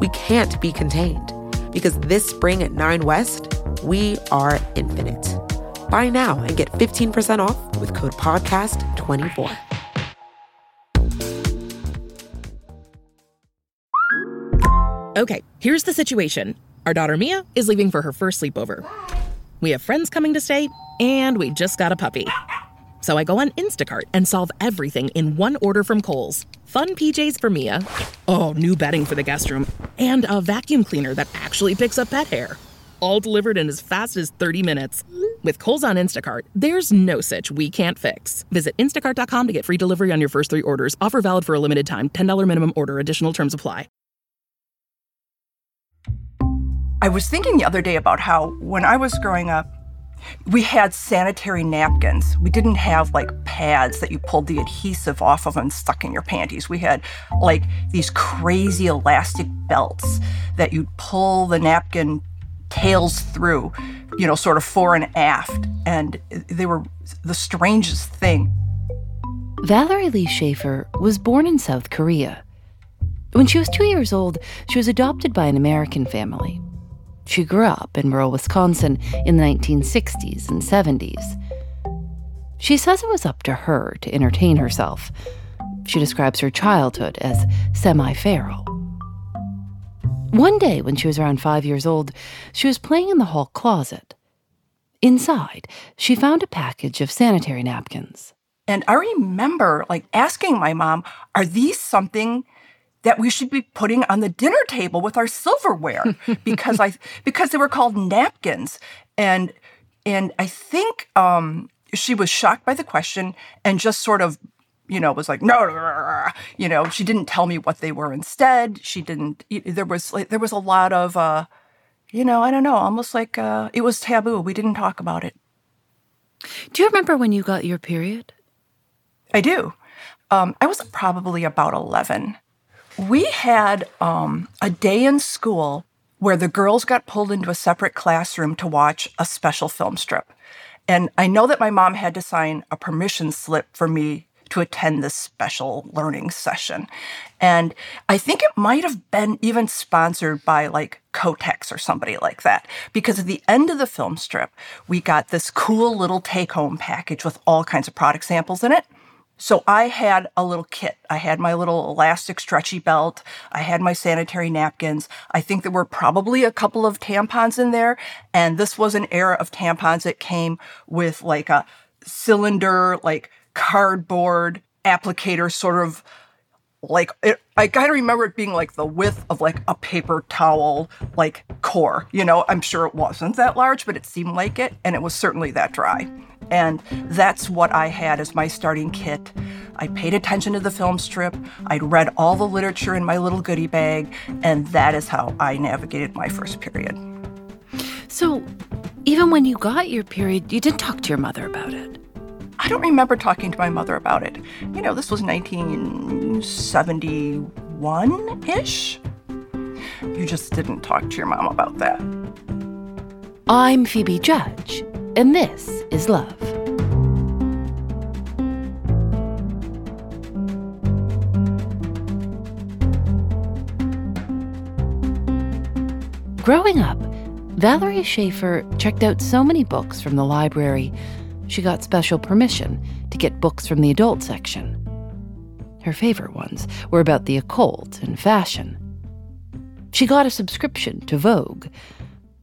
We can't be contained, because this spring at 9 West, we are infinite. Buy now and get 15% off with code PODCAST24. Okay, here's the situation. Our daughter Mia is leaving for her first sleepover. We have friends coming to stay, and we just got a puppy. So I go on Instacart and solve everything in one order from Kohl's. Fun PJs for Mia, oh, new bedding for the guest room, and a vacuum cleaner that actually picks up pet hair. All delivered in as fast as 30 minutes. With Kohl's on Instacart, there's no sitch we can't fix. Visit instacart.com to get free delivery on your first 3 orders. Offer valid for a limited time. $10 minimum order. Additional terms apply. I was thinking the other day about how when I was growing up, we had sanitary napkins. We didn't have, pads that you pulled the adhesive off of and stuck in your panties. We had, these crazy elastic belts that you'd pull the napkin tails through, sort of fore and aft. And they were the strangest thing. Valorie Lee Schaefer was born in South Korea. When she was 2 years old, she was adopted by an American family. She grew up in rural Wisconsin in the 1960s and 70s. She says it was up to her to entertain herself. She describes her childhood as semi-feral. One day when she was around 5 years old, she was playing in the hall closet. Inside, she found a package of sanitary napkins. And I remember, asking my mom, are these something that we should be putting on the dinner table with our silverware, because they were called napkins. And I think she was shocked by the question and just sort of, was like, no. She didn't tell me what they were instead. She didn't, there was a lot of, I don't know, almost it was taboo. We didn't talk about it. Do you remember when you got your period? I do. I was probably about 11. We had a day in school where the girls got pulled into a separate classroom to watch a special film strip. And I know that my mom had to sign a permission slip for me to attend this special learning session. And I think it might have been even sponsored by Kotex or somebody like that, because at the end of the film strip, we got this cool little take-home package with all kinds of product samples in it. So I had a little kit. I had my little elastic stretchy belt. I had my sanitary napkins. I think there were probably a couple of tampons in there. And this was an era of tampons that came with a cylinder, cardboard applicator, sort of it. I kind of remember it being the width of a paper towel, core. I'm sure it wasn't that large, but it seemed like it. And it was certainly that dry. And that's what I had as my starting kit. I paid attention to the film strip. I'd read all the literature in my little goodie bag. And that is how I navigated my first period. So even when you got your period, you didn't talk to your mother about it? I don't remember talking to my mother about it. This was 1971-ish. You just didn't talk to your mom about that. I'm Phoebe Judge. And this is Love. Growing up, Valorie Schaefer checked out so many books from the library, she got special permission to get books from the adult section. Her favorite ones were about the occult and fashion. She got a subscription to Vogue.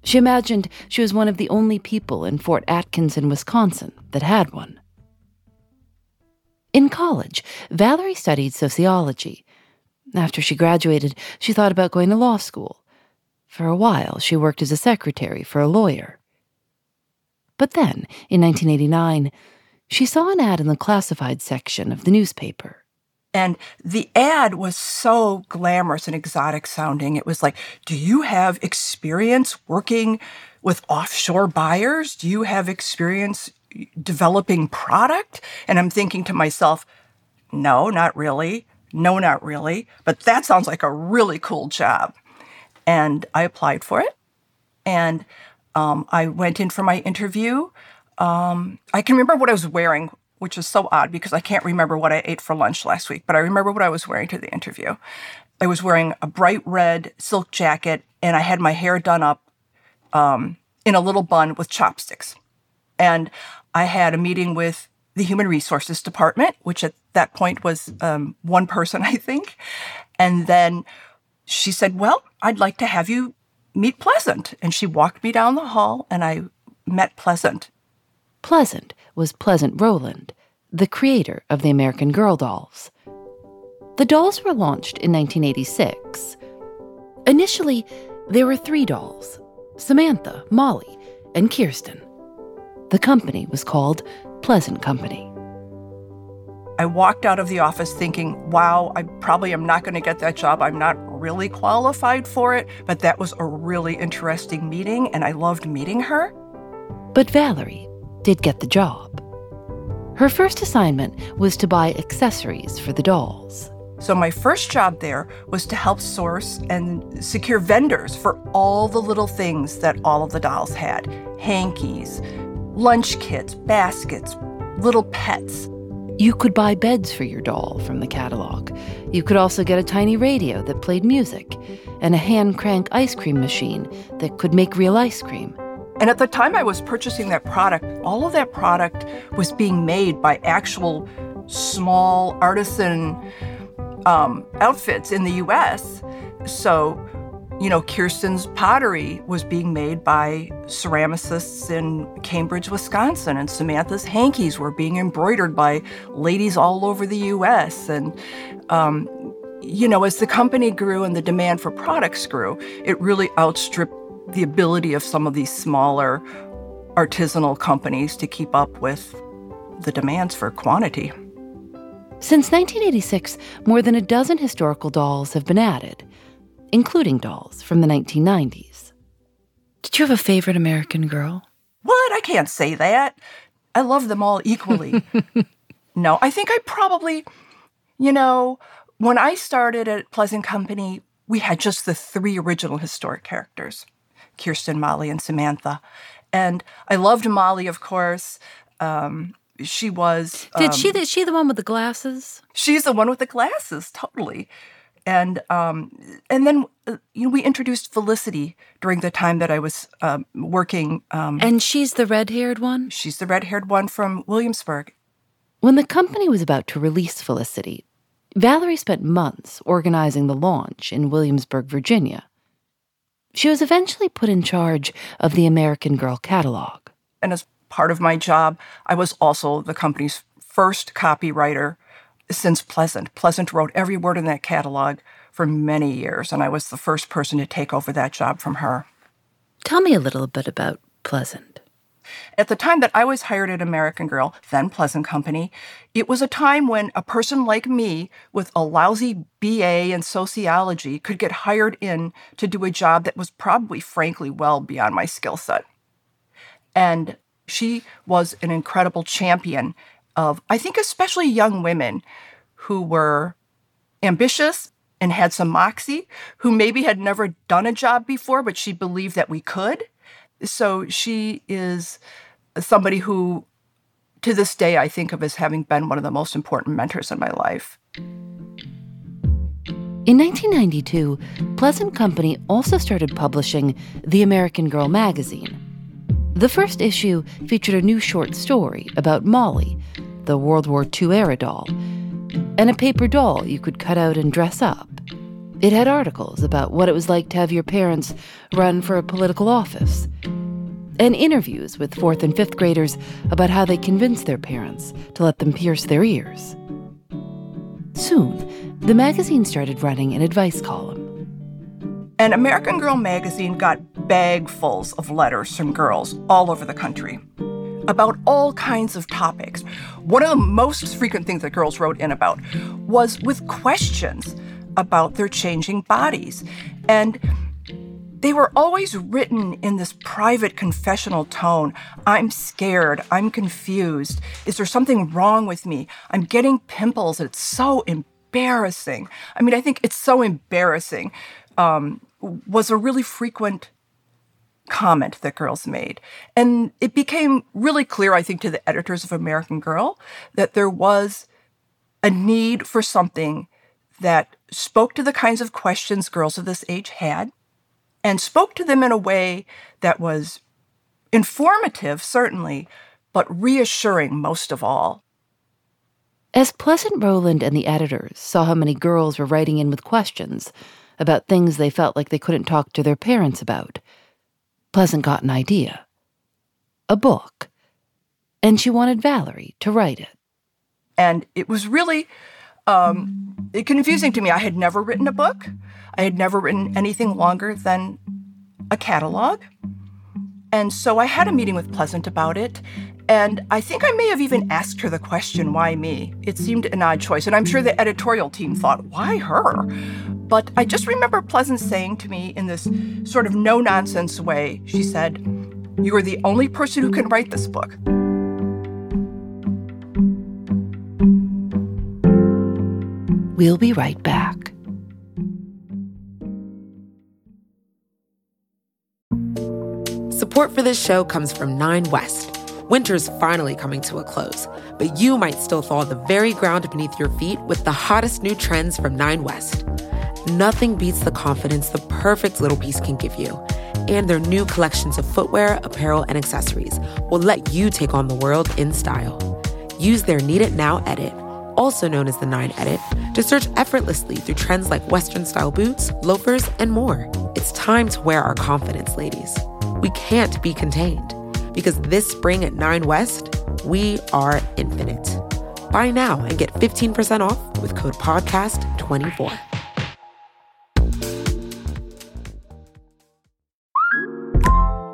She imagined she was one of the only people in Fort Atkins in Wisconsin that had one. In college, Valorie studied sociology. After she graduated, she thought about going to law school. For a while, she worked as a secretary for a lawyer. But then, in 1989, she saw an ad in the classified section of the newspaper. And the ad was so glamorous and exotic sounding. It was like, do you have experience working with offshore buyers? Do you have experience developing product? And I'm thinking to myself, no, not really. No, not really. But that sounds like a really cool job. And I applied for it. And I went in for my interview. I can remember what I was wearing, which is so odd because I can't remember what I ate for lunch last week, but I remember what I was wearing to the interview. I was wearing a bright red silk jacket, and I had my hair done up in a little bun with chopsticks. And I had a meeting with the Human Resources Department, which at that point was one person, I think. And then she said, well, I'd like to have you meet Pleasant. And she walked me down the hall, and I met Pleasant. Pleasant was Pleasant Rowland, the creator of the American Girl Dolls. The dolls were launched in 1986. Initially, there were 3 dolls, Samantha, Molly, and Kirsten. The company was called Pleasant Company. I walked out of the office thinking, wow, I probably am not going to get that job. I'm not really qualified for it, but that was a really interesting meeting, and I loved meeting her. But Valorie did get the job. Her first assignment was to buy accessories for the dolls. So my first job there was to help source and secure vendors for all the little things that all of the dolls had. Hankies, lunch kits, baskets, little pets. You could buy beds for your doll from the catalog. You could also get a tiny radio that played music and a hand-crank ice cream machine that could make real ice cream. And at the time I was purchasing that product, all of that product was being made by actual small artisan outfits in the U.S. So, you know, Kirsten's pottery was being made by ceramicists in Cambridge, Wisconsin, and Samantha's hankies were being embroidered by ladies all over the U.S. And, you know, as the company grew and the demand for products grew, it really outstripped the ability of some of these smaller artisanal companies to keep up with the demands for quantity. Since 1986, more than a dozen historical dolls have been added, including dolls from the 1990s. Did you have a favorite American Girl? What? I can't say that. I love them all equally. No, I think I probably, you know, when I started at Pleasant Company, we had just the 3 original historic characters, Kirsten, Molly, and Samantha. And I loved Molly, of course. She was... Is she the one with the glasses? She's the one with the glasses, totally. And then you know, we introduced Felicity during the time that I was working. And she's the red-haired one? She's the red-haired one from Williamsburg. When the company was about to release Felicity, Valorie spent months organizing the launch in Williamsburg, Virginia. She was eventually put in charge of the American Girl catalog. And as part of my job, I was also the company's first copywriter since Pleasant. Pleasant wrote every word in that catalog for many years, and I was the first person to take over that job from her. Tell me a little bit about Pleasant. At the time that I was hired at American Girl, then Pleasant Company, it was a time when a person like me with a lousy BA in sociology could get hired in to do a job that was probably, frankly, well beyond my skill set. And she was an incredible champion of, I think, especially young women who were ambitious and had some moxie, who maybe had never done a job before, but she believed that we could. So she is somebody who, to this day, I think of as having been one of the most important mentors in my life. In 1992, Pleasant Company also started publishing the American Girl magazine. The first issue featured a new short story about Molly, the World War II-era doll, and a paper doll you could cut out and dress up. It had articles about what it was like to have your parents run for a political office, and interviews with 4th and 5th graders about how they convinced their parents to let them pierce their ears. Soon, the magazine started running an advice column. And American Girl magazine got bagfuls of letters from girls all over the country. about all kinds of topics. One of the most frequent things that girls wrote in about was with questions about their changing bodies. And they were always written in this private confessional tone. I'm scared. I'm confused. Is there something wrong with me? I'm getting pimples. It's so embarrassing. I mean, I think it's so embarrassing was a really frequent comment that girls made. And it became really clear, I think, to the editors of American Girl that there was a need for something that spoke to the kinds of questions girls of this age had and spoke to them in a way that was informative, certainly, but reassuring most of all. As Pleasant Rowland and the editors saw how many girls were writing in with questions about things they felt like they couldn't talk to their parents about, Pleasant got an idea, a book, and she wanted Valorie to write it. And it was really confusing to me. I had never written a book. I had never written anything longer than a catalog. And so I had a meeting with Pleasant about it, and I think I may have even asked her the question, why me? It seemed an odd choice, and I'm sure the editorial team thought, why her? But I just remember Pleasant saying to me in this sort of no-nonsense way, she said, "You are the only person who can write this book." We'll be right back. Support for this show comes from Nine West. Winter's finally coming to a close, but you might still thaw the very ground beneath your feet with the hottest new trends from Nine West. Nothing beats the confidence the perfect little piece can give you. And their new collections of footwear, apparel, and accessories will let you take on the world in style. Use their Need It Now edit, also known as the 9 edit, to search effortlessly through trends like Western-style boots, loafers, and more. It's time to wear our confidence, ladies. We can't be contained. Because this spring at Nine West, we are infinite. Buy now and get 15% off with code PODCAST24.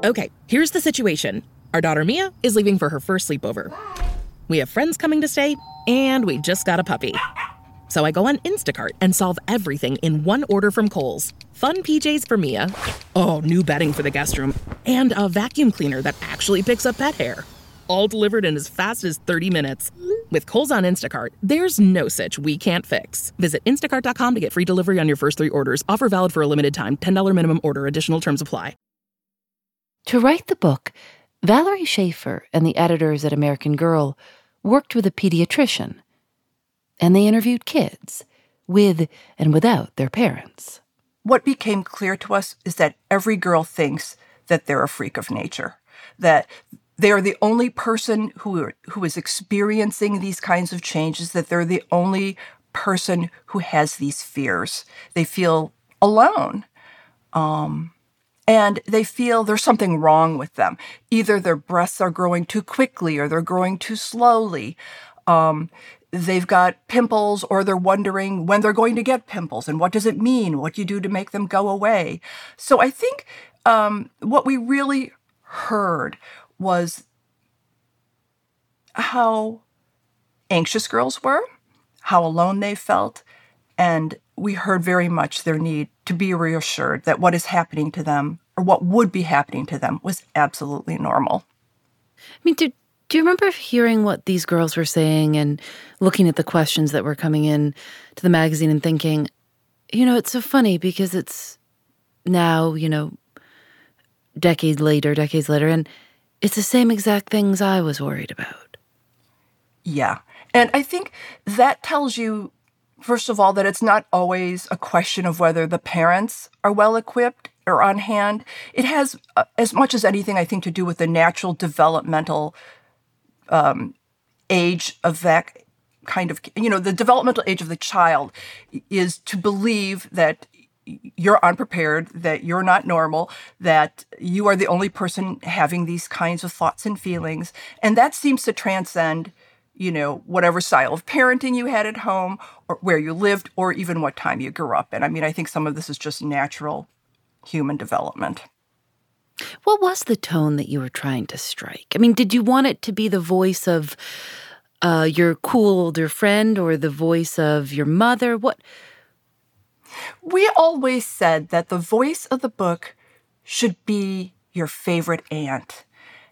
Okay, here's the situation. Our daughter Mia is leaving for her first sleepover. Bye. We have friends coming to stay, and we just got a puppy. So I go on Instacart and solve everything in one order from Kohl's. Fun PJs for Mia. Oh, new bedding for the guest room. And a vacuum cleaner that actually picks up pet hair. All delivered in as fast as 30 minutes. With Kohl's on Instacart, there's no such we can't fix. Visit instacart.com to get free delivery on your first 3 orders. Offer valid for a limited time. $10 minimum order. Additional terms apply. To write the book, Valorie Schaefer and the editors at American Girl worked with a pediatrician. And they interviewed kids, with and without their parents. What became clear to us is that every girl thinks that they're a freak of nature, that they are the only person who is experiencing these kinds of changes, that they're the only person who has these fears. They feel alone, and they feel there's something wrong with them. Either their breasts are growing too quickly or they're growing too slowly. They've got pimples, or they're wondering when they're going to get pimples and what does it mean? What do you do to make them go away? So I think what we really heard was how anxious girls were, how alone they felt, and we heard very much their need to be reassured that what is happening to them, or what would be happening to them, was absolutely normal. I mean, do you remember hearing what these girls were saying and looking at the questions that were coming in to the magazine and thinking, you know, it's so funny because it's now, you know, decades later, and it's the same exact things I was worried about? Yeah. And I think that tells you, first of all, that it's not always a question of whether the parents are well-equipped or on hand. It has, as much as anything, I think, to do with the natural developmental age of that kind of, you know, the developmental age of the child is to believe that you're unprepared, that you're not normal, that you are the only person having these kinds of thoughts and feelings. And that seems to transcend, you know, whatever style of parenting you had at home or where you lived or even what time you grew up in. I mean, I think some of this is just natural human development. What was the tone that you were trying to strike? I mean, did you want it to be the voice of your cool older friend or the voice of your mother? What? We always said that the voice of the book should be your favorite aunt.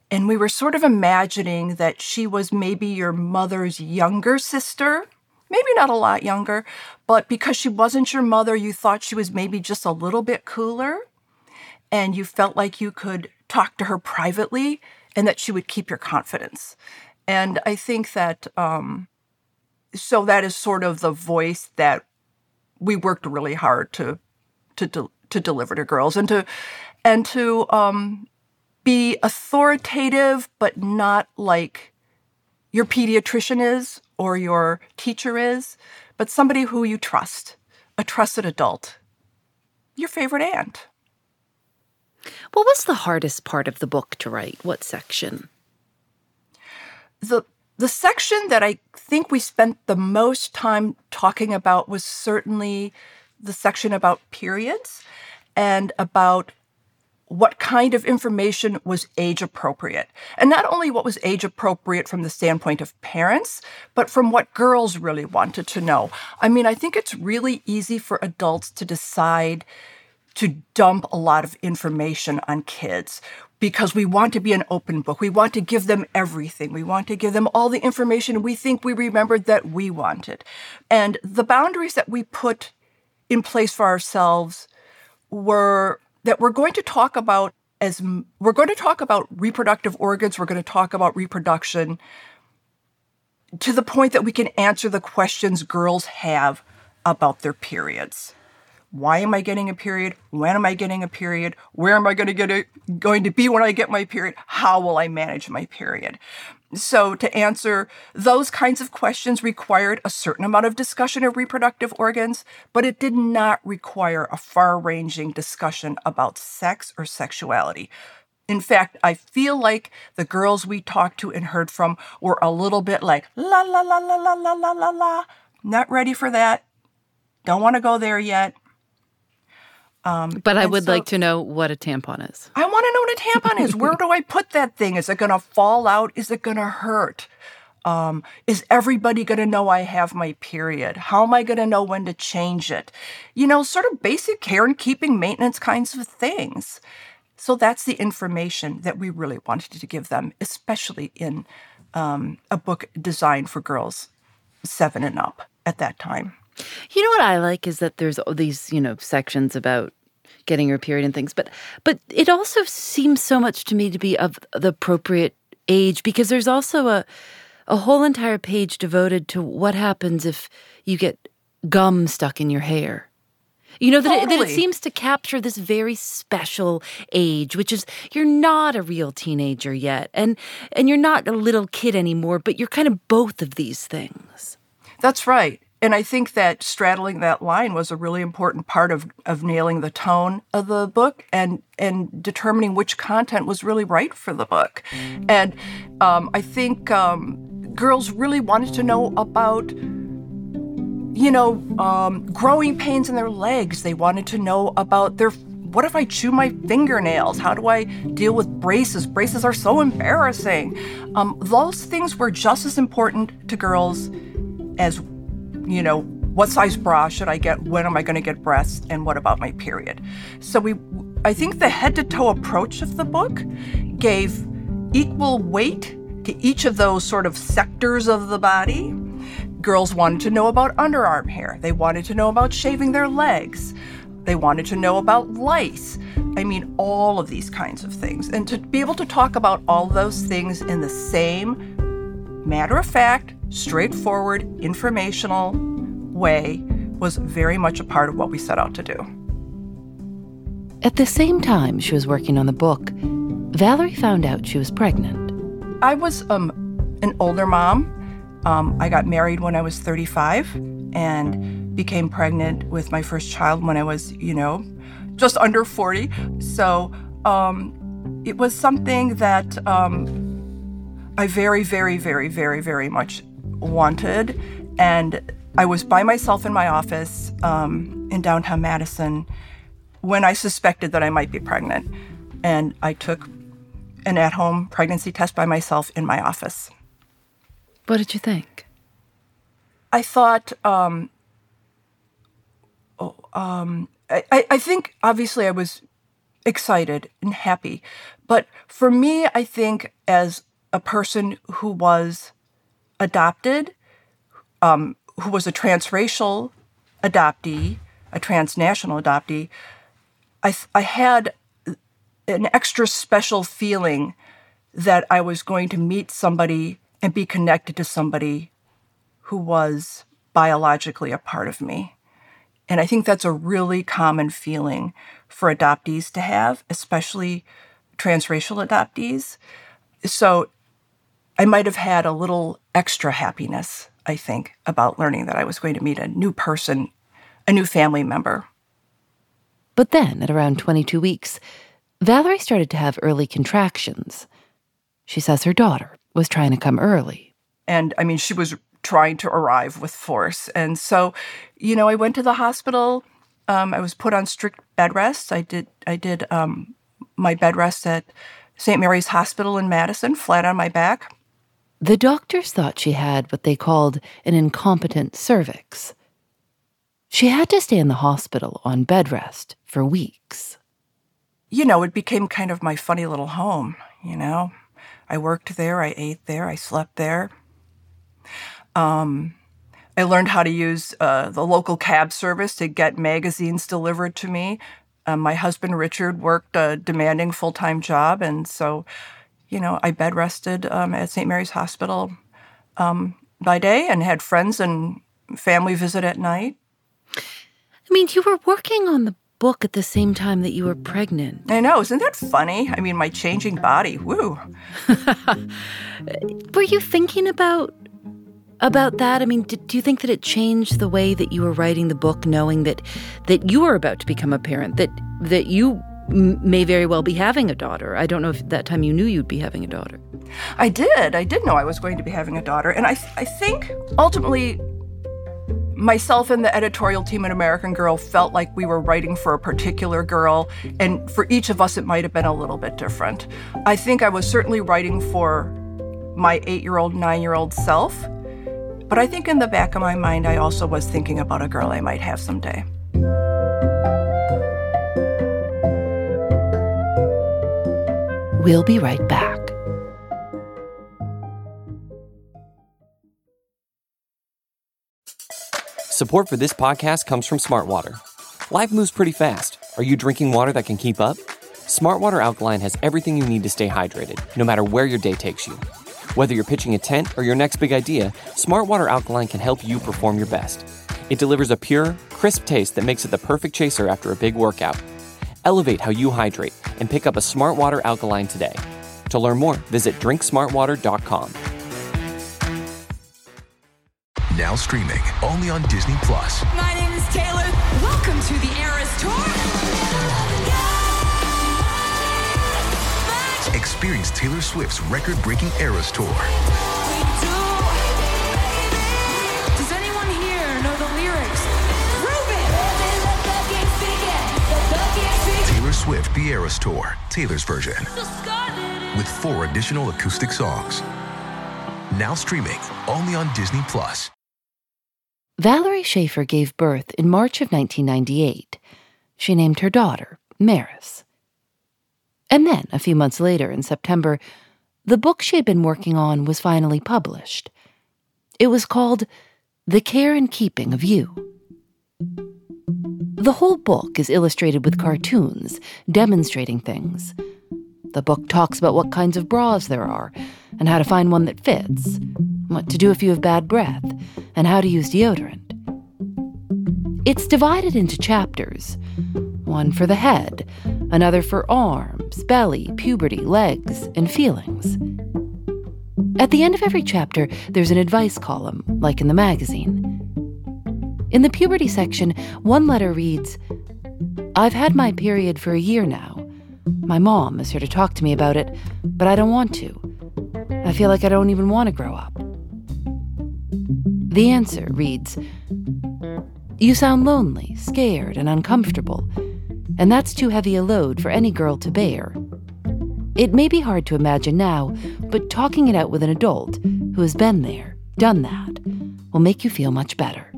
And we were sort of imagining that she was maybe your mother's younger sister, maybe not a lot younger, but because she wasn't your mother, you thought she was maybe just a little bit cooler, and you felt like you could talk to her privately and that she would keep your confidence. And I think that, so that is sort of the voice that we worked really hard to deliver to girls and to be authoritative, but not like your pediatrician is or your teacher is, but somebody who you trust, a trusted adult, your favorite aunt. What was the hardest part of the book to write? What section? The section that I think we spent the most time talking about was certainly the section about periods and about what kind of information was age-appropriate. And not only what was age-appropriate from the standpoint of parents, but from what girls really wanted to know. I mean, I think it's really easy for adults to decide to dump a lot of information on kids because we want to be an open book. We want to give them everything. We want to give them all the information we think we remembered that we wanted. And the boundaries that we put in place for ourselves were that we're going to talk about reproductive organs, we're going to talk about reproduction to the point that we can answer the questions girls have about their periods. Why am I getting a period? When am I getting a period? Where am I going to be when I get my period? How will I manage my period? So to answer those kinds of questions required a certain amount of discussion of reproductive organs, but it did not require a far-ranging discussion about sex or sexuality. In fact, I feel like the girls we talked to and heard from were a little bit like, la, la, la, la, la, la, la, la, la, not ready for that, don't want to go there yet. But I would like to know what a tampon is. I want to know what a tampon is. Where do I put that thing? Is it going to fall out? Is it going to hurt? Is everybody going to know I have my period? How am I going to know when to change it? You know, sort of basic care and keeping maintenance kinds of things. So that's the information that we really wanted to give them, especially in a book designed for girls 7 and up at that time. You know what I like is that there's all these, sections about getting your period and things, but it also seems so much to me to be of the appropriate age because there's also a whole entire page devoted to what happens if you get gum stuck in your hair. That it seems to capture this very special age, which is you're not a real teenager yet, and you're not a little kid anymore, but you're kind of both of these things. That's right. And I think that straddling that line was a really important part of nailing the tone of the book and determining which content was really right for the book. And I think girls really wanted to know about, growing pains in their legs. They wanted to know about what if I chew my fingernails? How do I deal with braces? Braces are so embarrassing. Those things were just as important to girls as what size bra should I get? When am I going to get breasts? And what about my period? So I think the head-to-toe approach of the book gave equal weight to each of those sort of sectors of the body. Girls wanted to know about underarm hair. They wanted to know about shaving their legs. They wanted to know about lice. I mean, all of these kinds of things. And to be able to talk about all those things in the same matter-of-fact, straightforward, informational way was very much a part of what we set out to do. At the same time she was working on the book, Valorie found out she was pregnant. I was an older mom. I got married when I was 35 and became pregnant with my first child when I was, just under 40. So it was something that I very, very, very, very, very much wanted. And I was by myself in my office in downtown Madison when I suspected that I might be pregnant. and I took an at-home pregnancy test by myself in my office. What did you think? I thought, I think obviously I was excited and happy. But for me, I think as a person who was adopted, who was a transracial adoptee, a transnational adoptee, I had an extra special feeling that I was going to meet somebody and be connected to somebody who was biologically a part of me. And I think that's a really common feeling for adoptees to have, especially transracial adoptees. So I might have had a little extra happiness, I think, about learning that I was going to meet a new person, a new family member. But then, at around 22 weeks, Valorie started to have early contractions. She says her daughter was trying to come early. And, I mean, she was trying to arrive with force. And so, you know, I went to the hospital. I was put on strict bed rest. I did my bed rest at St. Mary's Hospital in Madison, flat on my back. The doctors thought she had what they called an incompetent cervix. She had to stay in the hospital on bed rest for weeks. You know, it became kind of my funny little home, you know. I worked there, I ate there, I slept there. I learned how to use the local cab service to get magazines delivered to me. My husband, Richard, worked a demanding full-time job, and so, you know, I bed rested at St. Mary's Hospital by day and had friends and family visit at night. I mean, you were working on the book at the same time that you were pregnant. I know, isn't that funny? I mean, my changing body, woo. Were you thinking about that? I mean, do you think that it changed the way that you were writing the book, knowing that you were about to become a parent, that you may very well be having a daughter? I don't know if that time you knew you'd be having a daughter. I did. I did know I was going to be having a daughter. And I think, ultimately, myself and the editorial team at American Girl felt like we were writing for a particular girl, and for each of us it might have been a little bit different. I think I was certainly writing for my 8-year-old, 9-year-old self, but I think in the back of my mind, I also was thinking about a girl I might have someday. We'll be right back. Support for this podcast comes from Smartwater. Life moves pretty fast. Are you drinking water that can keep up? Smartwater Alkaline has everything you need to stay hydrated, no matter where your day takes you. Whether you're pitching a tent or your next big idea, Smartwater Alkaline can help you perform your best. It delivers a pure, crisp taste that makes it the perfect chaser after a big workout. Elevate how you hydrate and pick up a Smartwater Alkaline today. To learn more, visit drinksmartwater.com. Now streaming only on Disney+. My name is Taylor. Welcome to the Eras Tour. Experience Taylor Swift's record-breaking Eras Tour. Does anyone here know the lyrics? Prove it! Taylor Swift, The Eras Tour, Taylor's version. With 4 additional acoustic songs. Now streaming only on Disney+. Valorie Schaefer gave birth in March of 1998. She named her daughter Maris. And then, a few months later, in September, the book she had been working on was finally published. It was called The Care and Keeping of You. The whole book is illustrated with cartoons demonstrating things. The book talks about what kinds of bras there are and how to find one that fits, what to do if you have bad breath, and how to use deodorant. It's divided into chapters, one for the head, another for arms, belly, puberty, legs, and feelings. At the end of every chapter, there's an advice column, like in the magazine. In the puberty section, one letter reads, "I've had my period for a year now. My mom is here to talk to me about it, but I don't want to. I feel like I don't even want to grow up." The answer reads, "You sound lonely, scared, and uncomfortable, and that's too heavy a load for any girl to bear. It may be hard to imagine now, but talking it out with an adult who has been there, done that, will make you feel much better.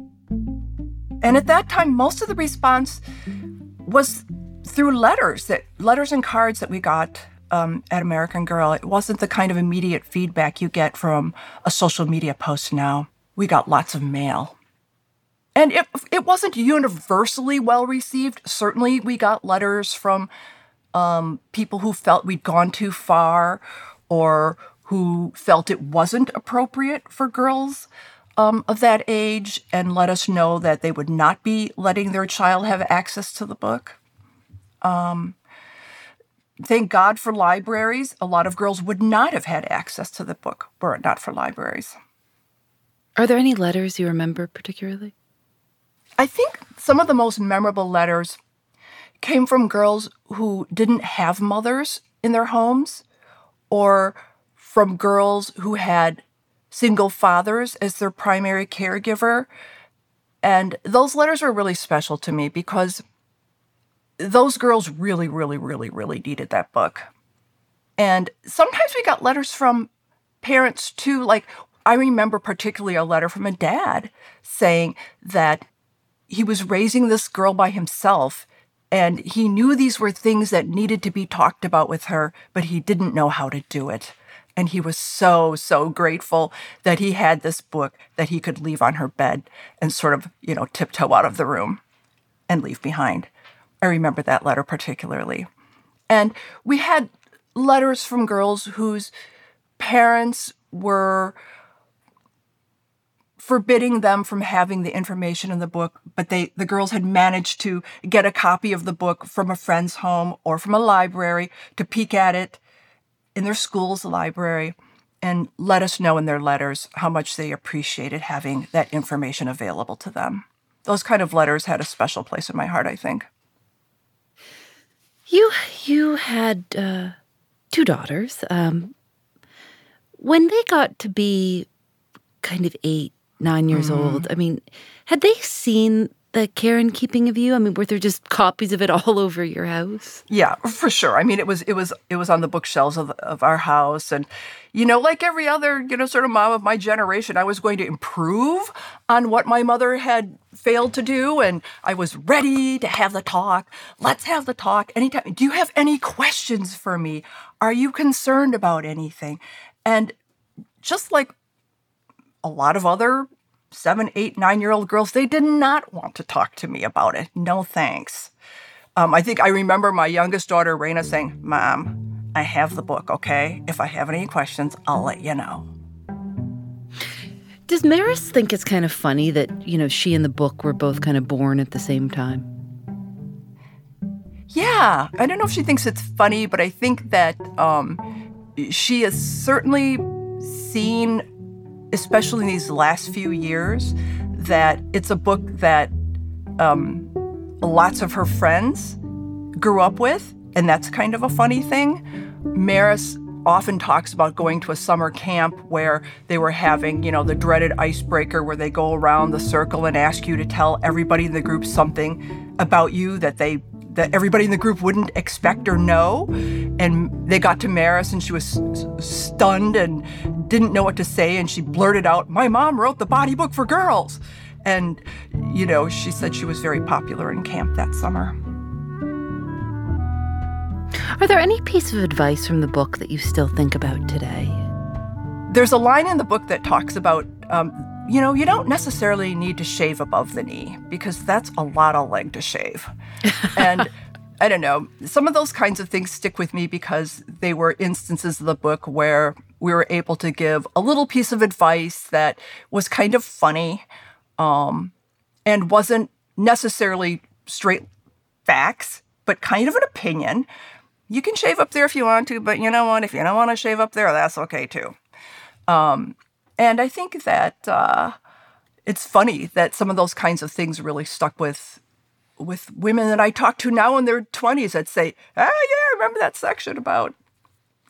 And at that time, most of the response was through letters and cards that we got at American Girl. It wasn't the kind of immediate feedback you get from a social media post now. We got lots of mail. And it wasn't universally well-received. Certainly, we got letters from people who felt we'd gone too far or who felt it wasn't appropriate for girls of that age and let us know that they would not be letting their child have access to the book. Thank God for libraries. A lot of girls would not have had access to the book were it not for libraries. Are there any letters you remember particularly? I think some of the most memorable letters came from girls who didn't have mothers in their homes or from girls who had single fathers as their primary caregiver. And those letters were really special to me because those girls really, really, really, really needed that book. And sometimes we got letters from parents, too. Like, I remember particularly a letter from a dad saying that he was raising this girl by himself, and he knew these were things that needed to be talked about with her, but he didn't know how to do it. And he was so, so grateful that he had this book that he could leave on her bed and sort of, you know, tiptoe out of the room and leave behind. I remember that letter particularly. And we had letters from girls whose parents were forbidding them from having the information in the book, but the girls had managed to get a copy of the book from a friend's home or from a library to peek at it in their school's library and let us know in their letters how much they appreciated having that information available to them. Those kind of letters had a special place in my heart, I think. You had two daughters. When they got to be kind of 8, 9 years old, I mean, had they seen The Care and Keeping of You? I mean, were there just copies of it all over your house? Yeah, for sure. I mean, it was on the bookshelves of our house. And, you know, like every other, you know, sort of mom of my generation, I was going to improve on what my mother had failed to do. And I was ready to have the talk. Let's have the talk anytime. Do you have any questions for me? Are you concerned about anything? And just like a lot of other 7, 8, 9-year-old girls, they did not want to talk to me about it. No thanks. I think I remember my youngest daughter, Raina, saying, "Mom, I have the book, okay? If I have any questions, I'll let you know." Does Maris think it's kind of funny that, you know, she and the book were both kind of born at the same time? Yeah. I don't know if she thinks it's funny, but I think that she has certainly seen, especially in these last few years, that it's a book that lots of her friends grew up with, and that's kind of a funny thing. Maris often talks about going to a summer camp where they were having, you know, the dreaded icebreaker where they go around the circle and ask you to tell everybody in the group something about you that everybody in the group wouldn't expect or know. And they got to Maris, and she was stunned and didn't know what to say, and she blurted out, "My mom wrote the body book for girls." And, you know, she said she was very popular in camp that summer. Are there any piece of advice from the book that you still think about today? There's a line in the book that talks about, you know, you don't necessarily need to shave above the knee because that's a lot of leg to shave. And I don't know, some of those kinds of things stick with me because they were instances of the book where we were able to give a little piece of advice that was kind of funny and wasn't necessarily straight facts, but kind of an opinion. You can shave up there if you want to, but you know what? If you don't want to shave up there, that's okay too. And I think that it's funny that some of those kinds of things really stuck with women that I talk to now in their 20s that say, "Ah, yeah, I remember that section about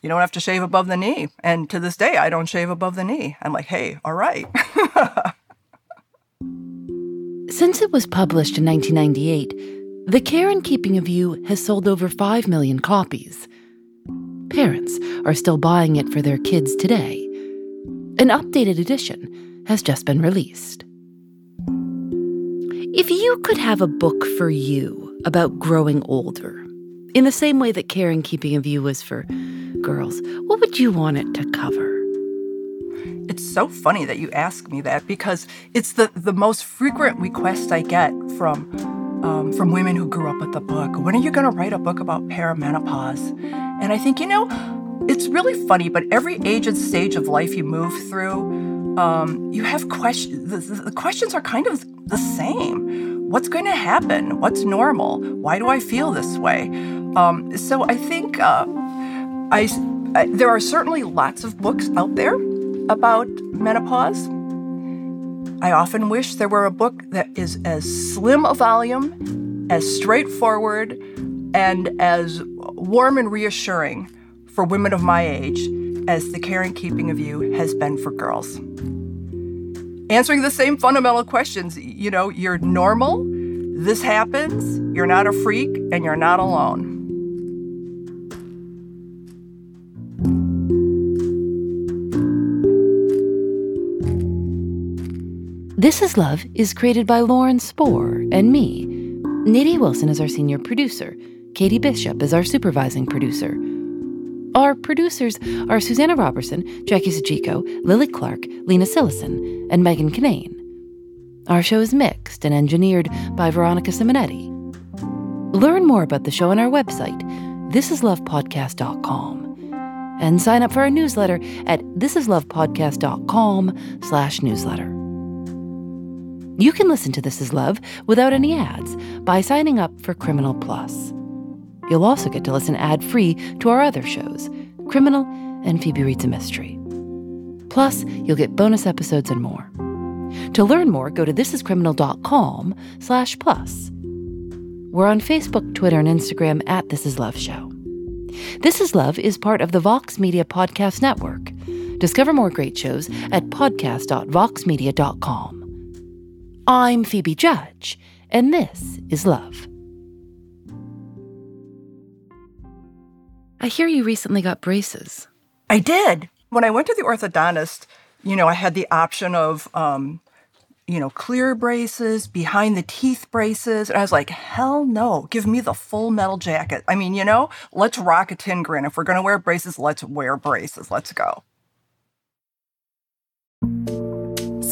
you don't have to shave above the knee." And to this day, I don't shave above the knee. I'm like, hey, all right. Since it was published in 1998, The Care and Keeping of You has sold over 5 million copies. parents are still buying it for their kids today. An updated edition has just been released. If you could have a book for you about growing older, in the same way that Care and Keeping of You was for girls, what would you want it to cover? It's so funny that you ask me that, because it's the most frequent request I get from women who grew up with the book. When are you going to write a book about perimenopause? And I think, you know, it's really funny, but every age and stage of life you move through, you have questions. The questions are kind of the same. What's going to happen? What's normal? Why do I feel this way? So I think there are certainly lots of books out there about menopause. I often wish there were a book that is as slim a volume, as straightforward, and as warm and reassuring for women of my age as The Care and Keeping of You has been for girls. Answering the same fundamental questions, you know, you're normal, this happens, you're not a freak, and you're not alone. This Is Love is created by Lauren Spohr and me. Nidhi Wilson is our senior producer. Katie Bishop is our supervising producer. Our producers are Susanna Robertson, Jackie Sajiko, Lily Clark, Lena Sillison, and Megan Kinane. Our show is mixed and engineered by Veronica Simonetti. Learn more about the show on our website, thisislovepodcast.com, and sign up for our newsletter at thisislovepodcast.com/newsletter. You can listen to This Is Love without any ads by signing up for Criminal Plus. You'll also get to listen ad-free to our other shows, Criminal and Phoebe Reads a Mystery. Plus, you'll get bonus episodes and more. To learn more, go to thisiscriminal.com/plus. We're on Facebook, Twitter, and Instagram at This Is Love Show. This Is Love is part of the Vox Media Podcast Network. Discover more great shows at podcast.voxmedia.com. I'm Phoebe Judge, and this is Love. I hear you recently got braces. I did. When I went to the orthodontist, you know, I had the option of, clear braces, behind-the-teeth braces. And I was like, hell no, give me the full metal jacket. I mean, you know, let's rock a tin grin. If we're going to wear braces, let's wear braces. Let's go.